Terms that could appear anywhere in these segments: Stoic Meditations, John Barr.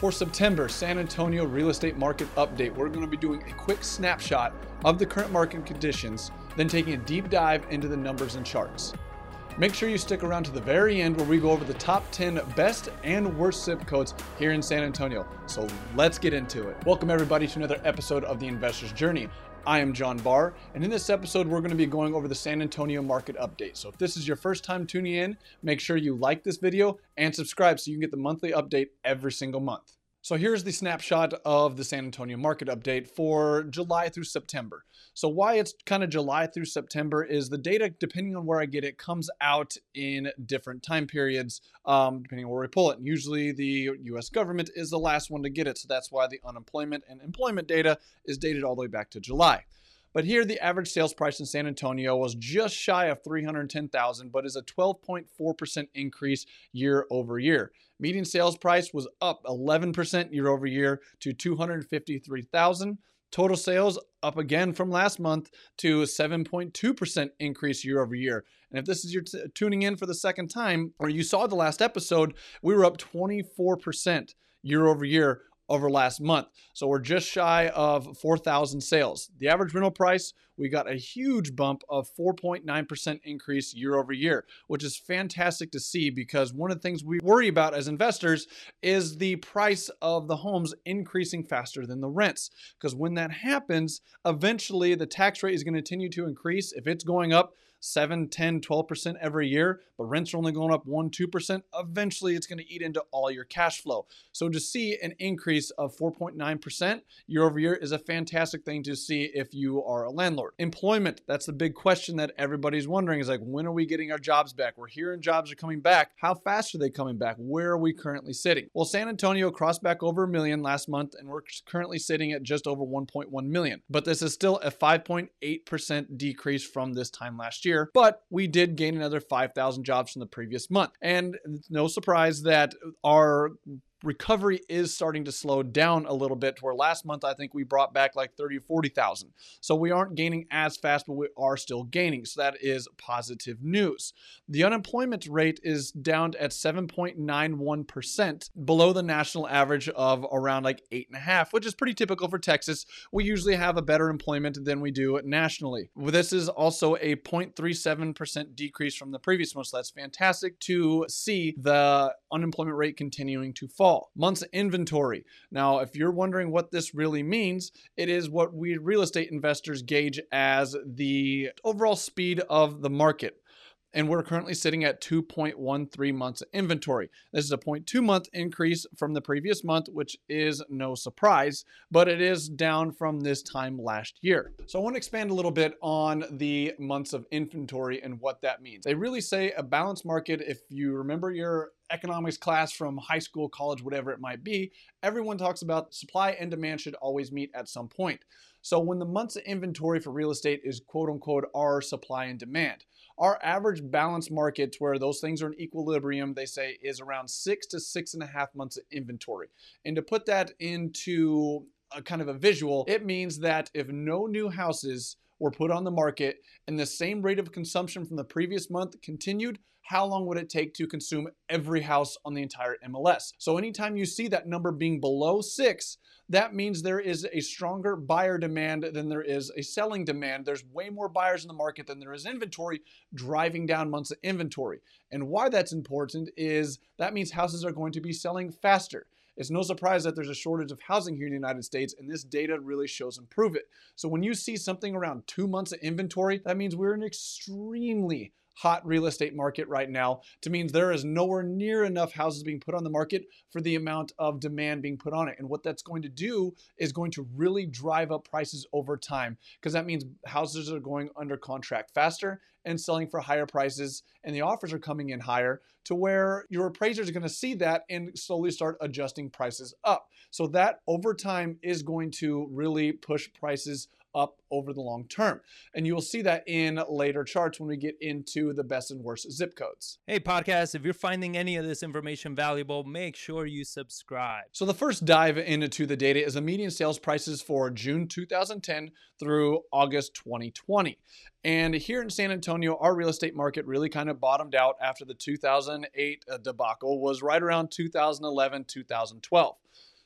For September San Antonio real estate market update, we're going to be doing a quick snapshot of the current market conditions, then taking a deep dive into the numbers and charts. Make sure you stick around to the very end where we go over the top 10 best and worst zip codes here in San Antonio. So let's get into it. Welcome everybody to another episode of The Investor's Journey. I am John Barr, and in this episode, we're going to be going over the San Antonio market update. So if this is your first time tuning in, make sure you like this video and subscribe so you can get the monthly update every single month. So here's the snapshot of the San Antonio market update for July through September. So why it's kind of July through September is the data, depending on where I get it, comes out in different time periods, depending on where we pull it. And usually the U.S. government is the last one to get it. So that's why the unemployment and employment data is dated all the way back to July. But here, the average sales price in San Antonio was just shy of $310,000, but is a 12.4% increase year over year. Median sales price was up 11% year over year to $253,000. Total sales up again from last month to a 7.2% increase year over year. And if this is your tuning in for the second time, or you saw the last episode, we were up 24% year over year over last month. So we're just shy of 4,000 sales. The average rental price, we got a huge bump of 4.9% increase year over year, which is fantastic to see because one of the things we worry about as investors is the price of the homes increasing faster than the rents. Because when that happens, eventually the tax rate is going to continue to increase. If it's going up 7, 10, 12% every year, but rents are only going up 1, 2%, eventually it's going to eat into all your cash flow. So to see an increase of 4.9% year over year is a fantastic thing to see if you are a landlord. Employment, that's the big question that everybody's wondering is like, when are we getting our jobs back? We're hearing jobs are coming back. How fast are they coming back? Where are we currently sitting? Well, San Antonio crossed back over 1 million last month, and we're currently sitting at just over 1.1 million. But this is still a 5.8% decrease from this time last year. But we did gain another 5,000 jobs from the previous month. And it's no surprise that our recovery is starting to slow down a little bit to where last month, I think we brought back like 30 or 40,000. So we aren't gaining as fast, but we are still gaining. So that is positive news. The unemployment rate is down at 7.91%, below the national average of around like 8.5, which is pretty typical for Texas. We usually have a better employment than we do nationally. This is also a 0.37% decrease from the previous month. So that's fantastic to see the unemployment rate continuing to fall. Months inventory. Now, if you're wondering what this really means, it is what we real estate investors gauge as the overall speed of the market. And we're currently sitting at 2.13 months of inventory. This is a 0.2-month increase from the previous month, which is no surprise, but it is down from this time last year. So I want to expand a little bit on the months of inventory and what that means. They really say a balanced market, if you remember your economics class from high school, college, whatever it might be, everyone talks about supply and demand should always meet at some point. So when the months of inventory for real estate is quote unquote our supply and demand, our average balanced market where those things are in equilibrium, they say is around 6 to 6.5 months of inventory. And to put that into a kind of a visual, it means that if no new houses were put on the market and the same rate of consumption from the previous month continued, how long would it take to consume every house on the entire MLS? So anytime you see that number being below 6, that means there is a stronger buyer demand than there is a selling demand. There's way more buyers in the market than there is inventory, driving down months of inventory. And why that's important is that means houses are going to be selling faster. It's no surprise that there's a shortage of housing here in the United States, and this data really shows and prove it. So when you see something around 2 months of inventory, that means we're in an extremely hot real estate market right now, to means there is nowhere near enough houses being put on the market for the amount of demand being put on it. And what that's going to do is going to really drive up prices over time, because that means houses are going under contract faster and selling for higher prices, and the offers are coming in higher, to where your appraisers are going to see that and slowly start adjusting prices up. So that over time is going to really push prices up over the long term. And you will see that in later charts when we get into the best and worst zip codes. Hey, podcast, if you're finding any of this information valuable, make sure you subscribe. So the first dive into the data is the median sales prices for June 2010 through August 2020. And here in San Antonio, our real estate market really kind of bottomed out after the 2008 debacle, was right around 2011, 2012.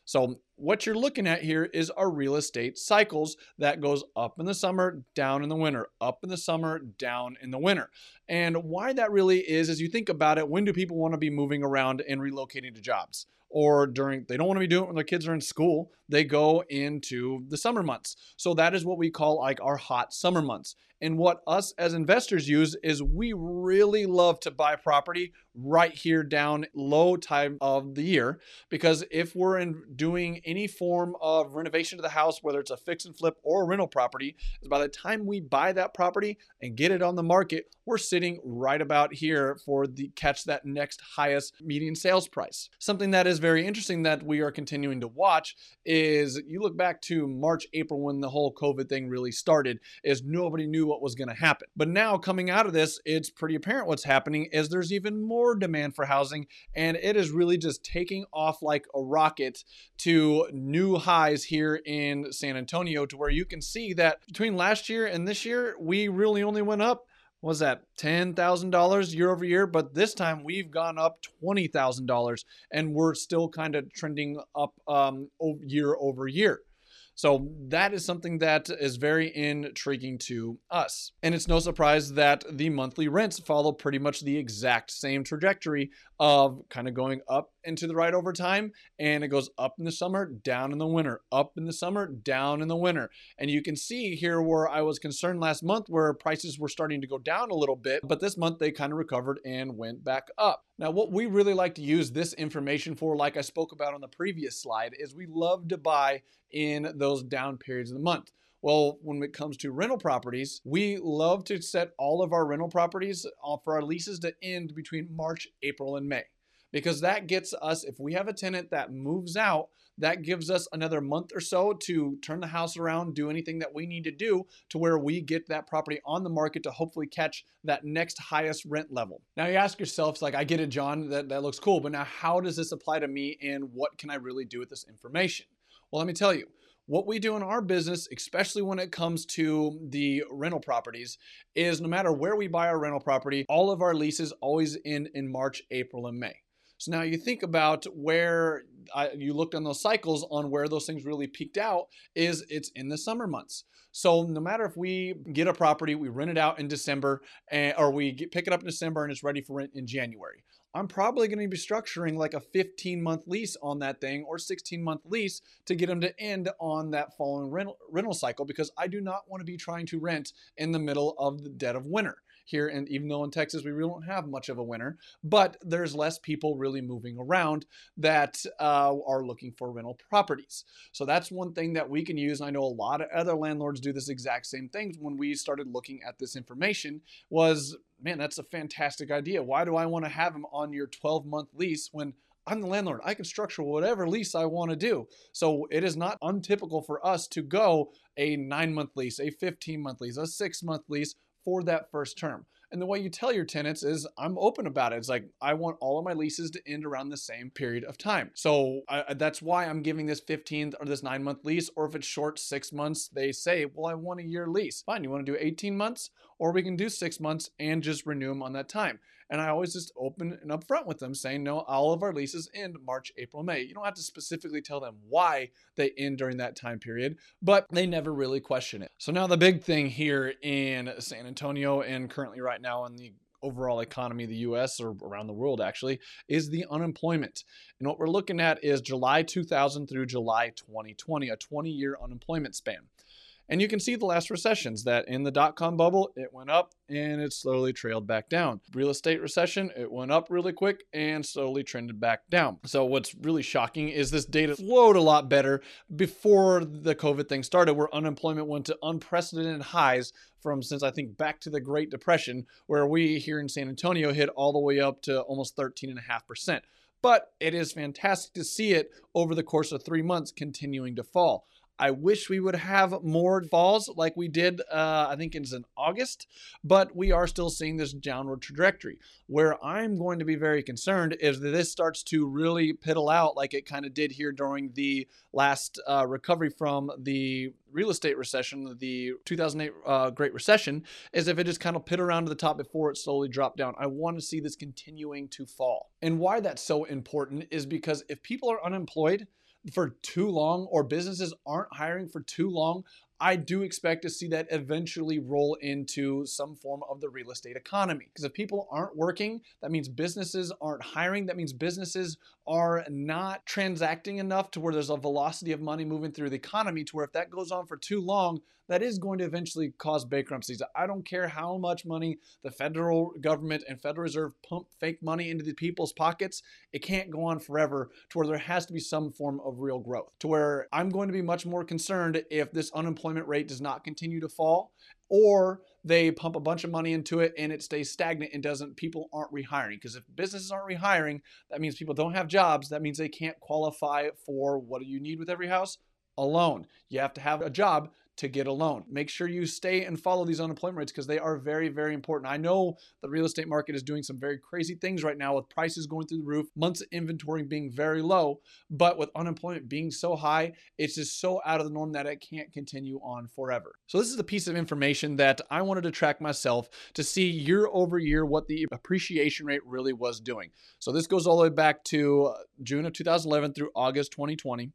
So what you're looking at here is our real estate cycles that goes up in the summer, down in the winter, up in the summer, down in the winter. And why that really is, as you think about it, when do people want to be moving around and relocating to jobs? Or they don't want to be doing it when their kids are in school, they go into the summer months. So that is what we call like our hot summer months. And what us as investors use is we really love to buy property right here down low time of the year, because if we're doing any form of renovation to the house, whether it's a fix and flip or a rental property, is by the time we buy that property and get it on the market, we're sitting right about here for the catch that next highest median sales price. Something that is very interesting that we are continuing to watch is you look back to March, April, when the whole COVID thing really started, is nobody knew what was going to happen. But now coming out of this, it's pretty apparent what's happening is there's even more demand for housing, and it is really just taking off like a rocket to new highs here in San Antonio, to where you can see that between last year and this year, we really only went up, was that $10,000 year over year? But this time we've gone up $20,000, and we're still kind of trending up year over year. So that is something that is very intriguing to us. And it's no surprise that the monthly rents follow pretty much the exact same trajectory of kind of going up and to the right over time. And it goes up in the summer, down in the winter, up in the summer, down in the winter. And you can see here where I was concerned last month where prices were starting to go down a little bit, but this month they kind of recovered and went back up. Now, what we really like to use this information for, like I spoke about on the previous slide, is we love to buy in those down periods of the month. Well, when it comes to rental properties, we love to set all of our rental properties for our leases to end between March, April, and May, because that gets us, if we have a tenant that moves out, that gives us another month or so to turn the house around, do anything that we need to do to where we get that property on the market to hopefully catch that next highest rent level. Now you ask yourself, like, I get it, John, that looks cool, but now how does this apply to me and what can I really do with this information? Well, let me tell you, what we do in our business, especially when it comes to the rental properties, is no matter where we buy our rental property, all of our leases always end in March, April, and May. So now you think about where you looked on those cycles on where those things really peaked out is it's in the summer months. So no matter if we get a property, we rent it out in December, or we pick it up in December and it's ready for rent in January, I'm probably going to be structuring like a 15-month lease on that thing or 16-month lease to get them to end on that following rental cycle, because I do not want to be trying to rent in the middle of the dead of winter here. And even though in Texas, we really don't have much of a winter, but there's less people really moving around that are looking for rental properties. So that's one thing that we can use. And I know a lot of other landlords do this exact same things. When we started looking at this information was, man, that's a fantastic idea. Why do I want to have them on your 12-month lease when I'm the landlord? I can structure whatever lease I want to do. So it is not untypical for us to go a 9-month lease, a 15-month lease, a 6-month lease for that first term. And the way you tell your tenants is I'm open about it. It's like, I want all of my leases to end around the same period of time. So that's why I'm giving this 15th or this 9-month lease, or if it's short 6 months, they say, well, I want a year lease. Fine, you want to do 18 months, or we can do 6 months and just renew them on that time. And I always just open and upfront with them saying, no, all of our leases end March, April, May. You don't have to specifically tell them why they end during that time period, but they never really question it. So now the big thing here in San Antonio and currently right now in the overall economy of the US, or around the world actually, is the unemployment. And what we're looking at is July 2000 through July 2020, a 20-year unemployment span. And you can see the last recessions that in the dot-com bubble, it went up and it slowly trailed back down. Real estate recession, it went up really quick and slowly trended back down. So what's really shocking is this data flowed a lot better before the COVID thing started, where unemployment went to unprecedented highs from, since I think back to the Great Depression, where we here in San Antonio hit all the way up to almost 13.5%. But it is fantastic to see it over the course of 3 months continuing to fall. I wish we would have more falls like we did, I think it's in August, but we are still seeing this downward trajectory. Where I'm going to be very concerned is that this starts to really piddle out like it kind of did here during the last recovery from the real estate recession, the 2008 Great Recession, is if it just kind of pit around to the top before it slowly dropped down. I want to see this continuing to fall. And why that's so important is because if people are unemployed, for too long, or businesses aren't hiring for too long, I do expect to see that eventually roll into some form of the real estate economy. Because if people aren't working, that means businesses aren't hiring. That means businesses are not transacting enough to where there's a velocity of money moving through the economy, to where if that goes on for too long, that is going to eventually cause bankruptcies. I don't care how much money the federal government and Federal Reserve pump fake money into the people's pockets. It can't go on forever, to where there has to be some form of real growth, to where I'm going to be much more concerned if this unemployment rate does not continue to fall, or they pump a bunch of money into it and it stays stagnant and people aren't rehiring. Because if businesses aren't rehiring, that means people don't have jobs. That means they can't qualify for what do you need with every house? A loan. You have to have a job to get a loan. Make sure you stay and follow these unemployment rates, because they are very, very important. I know the real estate market is doing some very crazy things right now, with prices going through the roof, months of inventory being very low, but with unemployment being so high, it's just so out of the norm that it can't continue on forever. So this is the piece of information that I wanted to track myself to see year over year what the appreciation rate really was doing. So this goes all the way back to June of 2011 through August 2020.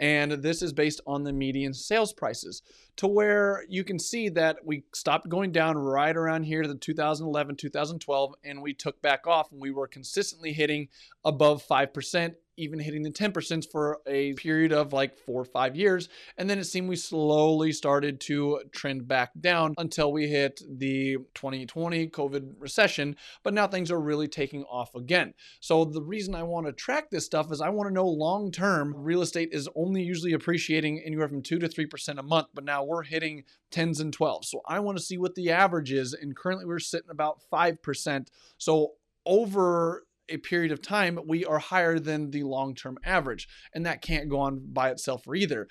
And this is based on the median sales prices, to where you can see that we stopped going down right around here to the 2011, 2012, and we took back off, and we were consistently hitting above 5%, even hitting the 10% for a period of like 4 or 5 years. And then it seemed we slowly started to trend back down until we hit the 2020 COVID recession. But now things are really taking off again. So the reason I want to track this stuff is I want to know long-term. Real estate is only usually appreciating anywhere from 2 to 3% a month, but now we're hitting 10s and 12s. So I want to see what the average is. And currently we're sitting about 5%. So over a period of time, we are higher than the long-term average, and that can't go on by itself for either.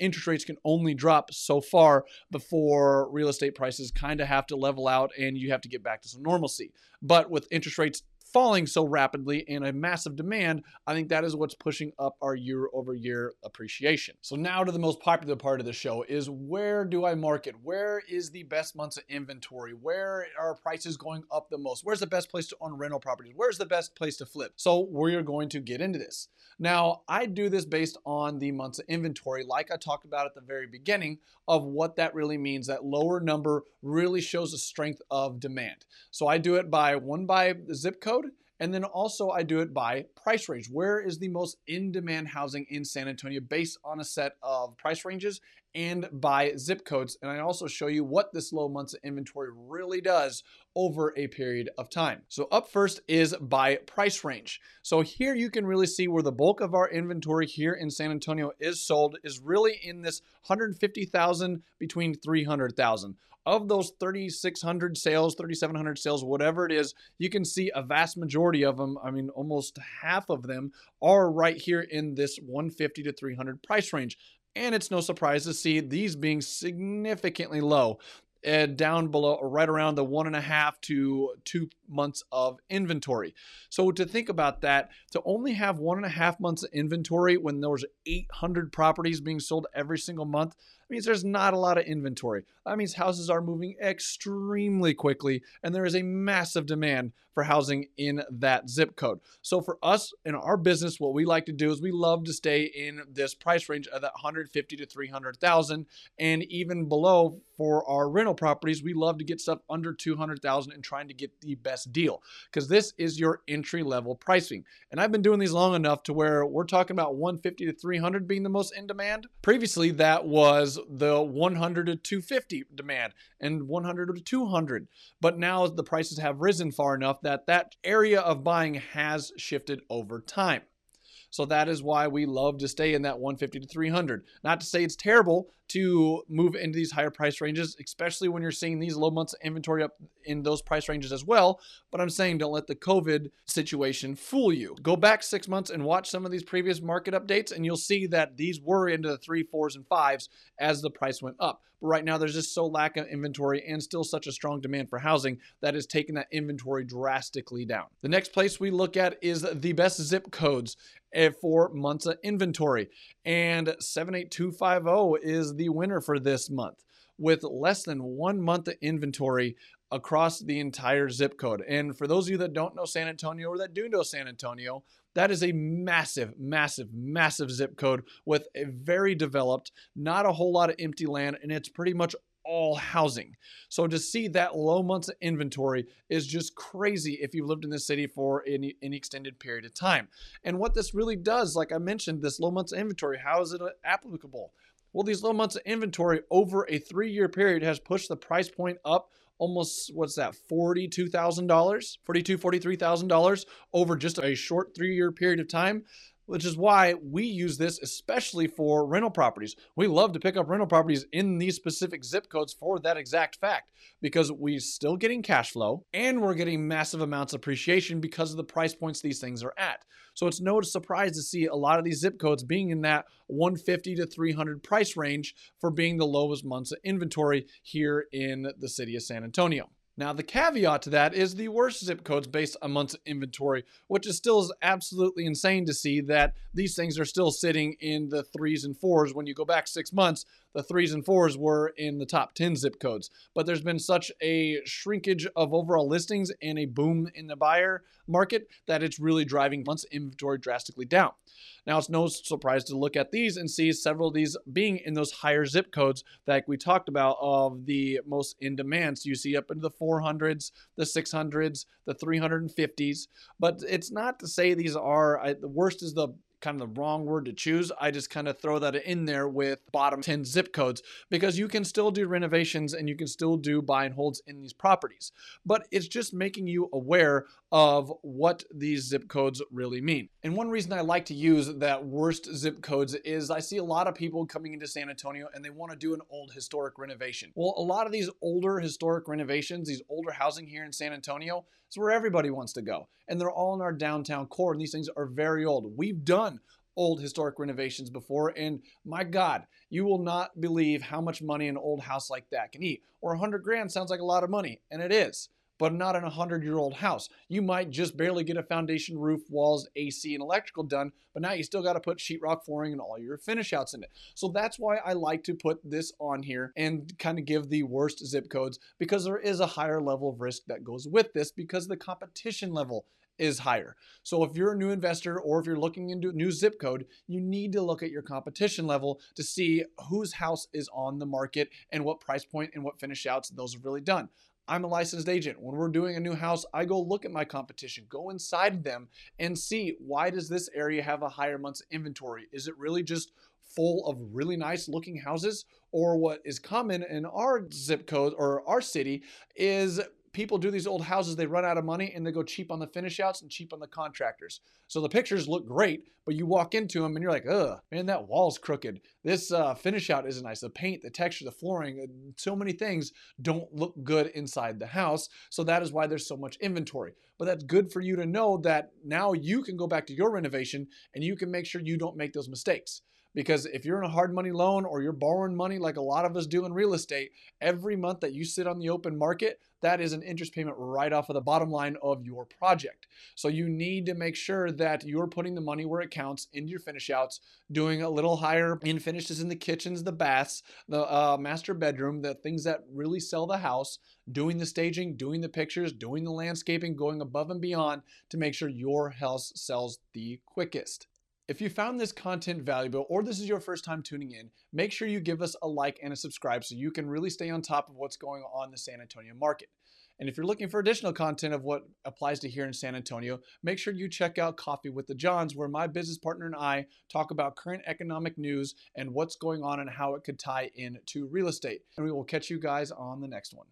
Interest rates can only drop so far before real estate prices kind of have to level out and you have to get back to some normalcy. But with interest rates falling so rapidly and a massive demand, I think that is what's pushing up our year over year appreciation. So now to the most popular part of the show is, where do I market? Where is the best months of inventory? Where are prices going up the most? Where's the best place to own rental properties? Where's the best place to flip? So we're going to get into this. Now, I do this based on the months of inventory, like I talked about at the very beginning, of what that really means. That lower number really shows the strength of demand. So I do it by the zip code. And then also I do it by price range. Where is the most in-demand housing in San Antonio based on a set of price ranges and by zip codes? And I also show you what this low months of inventory really does over a period of time. So up first is by price range. So here you can really see where the bulk of our inventory here in San Antonio is sold is really in this 150,000 between 300,000. Of those 3,600 sales, 3,700 sales, whatever it is, you can see a vast majority of them, I mean, almost half of them are right here in this 150 to 300 price range. And it's no surprise to see these being significantly low, down below or right around the 1.5 to 2 months of inventory. So to think about that, to only have 1.5 months of inventory when there was 800 properties being sold every single month, that means there's not a lot of inventory. That means houses are moving extremely quickly, and there is a massive demand for housing in that zip code. So for us in our business, what we like to do is we love to stay in this price range of that 150 to 300,000, and even below for our rental properties, we love to get stuff under 200,000 and trying to get the best deal, because this is your entry level pricing. And I've been doing these long enough to where we're talking about 150 to 300 being the most in demand. Previously, that was the 100 to 250 demand and 100 to 200. But now the prices have risen far enough that area of buying has shifted over time. So that is why we love to stay in that 150 to 300. Not to say it's terrible to move into these higher price ranges, especially when you're seeing these low months of inventory up in those price ranges as well. But I'm saying don't let the COVID situation fool you. Go back 6 months and watch some of these previous market updates, and you'll see that these were into the 3, 4s, and 5s as the price went up. But right now there's just so lack of inventory and still such a strong demand for housing that is taking that inventory drastically down. The next place we look at is the best zip codes for months of inventory, and 78250 is the winner for this month with less than 1 month of inventory across the entire zip code. And for those of you that don't know San Antonio or that do know San Antonio, that is a massive, massive, massive zip code with a very developed, not a whole lot of empty land, and it's pretty much all housing. So to see that low months of inventory is just crazy if you've lived in this city for any extended period of time. And what this really does, like I mentioned, this low months of inventory, how is it applicable? Well, these low months of inventory over a 3-year period has pushed the price point up almost, what's that, $42,000, $42,000, $43,000 over just a short 3-year period of time, which is why we use this especially for rental properties. We love to pick up rental properties in these specific zip codes for that exact fact, because we're still getting cash flow and we're getting massive amounts of appreciation because of the price points these things are at. So it's no surprise to see a lot of these zip codes being in that 150 to 300 price range for being the lowest months of inventory here in the city of San Antonio. Now, the caveat to that is the worst zip codes based on months of inventory, which is still absolutely insane to see that these things are still sitting in the 3s and 4s. When you go back 6 months, the 3s and 4s were in the top 10 zip codes. But there's been such a shrinkage of overall listings and a boom in the buyer market that it's really driving months of inventory drastically down. Now, it's no surprise to look at these and see several of these being in those higher zip codes that we talked about of the most in demand. So you see up into the 400s, the 600s, the 350s. But it's not to say these are, the worst is the kind of the wrong word to choose. I just kind of throw that in there with bottom 10 zip codes, because you can still do renovations and you can still do buy and holds in these properties. But it's just making you aware of what these zip codes really mean. And one reason I like to use that worst zip codes is I see a lot of people coming into San Antonio and they want to do an old historic renovation. Well, a lot of these older historic renovations, these older housing here in San Antonio, it's where everybody wants to go. And they're all in our downtown core, and these things are very old. We've done old historic renovations before, and my God, you will not believe how much money an old house like that can eat. Or 100 grand sounds like a lot of money, and it is, but not in a 100-year-old house. You might just barely get a foundation, roof, walls, AC, and electrical done, but now you still got to put sheetrock flooring and all your finish outs in it. So that's why I like to put this on here and kind of give the worst zip codes, because there is a higher level of risk that goes with this because the competition level is higher. So if you're a new investor or if you're looking into a new zip code, you need to look at your competition level to see whose house is on the market and what price point and what finish outs those have really done. I'm a licensed agent. When we're doing a new house, I go look at my competition, go inside them and see, why does this area have a higher month's inventory? Is it really just full of really nice looking houses? Or what is common in our zip code or our city is people do these old houses, they run out of money and they go cheap on the finish outs and cheap on the contractors. So the pictures look great, but you walk into them and you're like, ugh, man, that wall's crooked. This finish out isn't nice. The paint, the texture, the flooring, so many things don't look good inside the house. So that is why there's so much inventory. But that's good for you to know that now you can go back to your renovation and you can make sure you don't make those mistakes. Because if you're in a hard money loan or you're borrowing money like a lot of us do in real estate, every month that you sit on the open market, that is an interest payment right off of the bottom line of your project. So you need to make sure that you're putting the money where it counts into your finish outs, doing a little higher in finishes in the kitchens, the baths, the master bedroom, the things that really sell the house, doing the staging, doing the pictures, doing the landscaping, going above and beyond to make sure your house sells the quickest. If you found this content valuable or this is your first time tuning in, make sure you give us a like and a subscribe so you can really stay on top of what's going on in the San Antonio market. And if you're looking for additional content of what applies to here in San Antonio, make sure you check out Coffee with the Johns, where my business partner and I talk about current economic news and what's going on and how it could tie in to real estate. And we will catch you guys on the next one.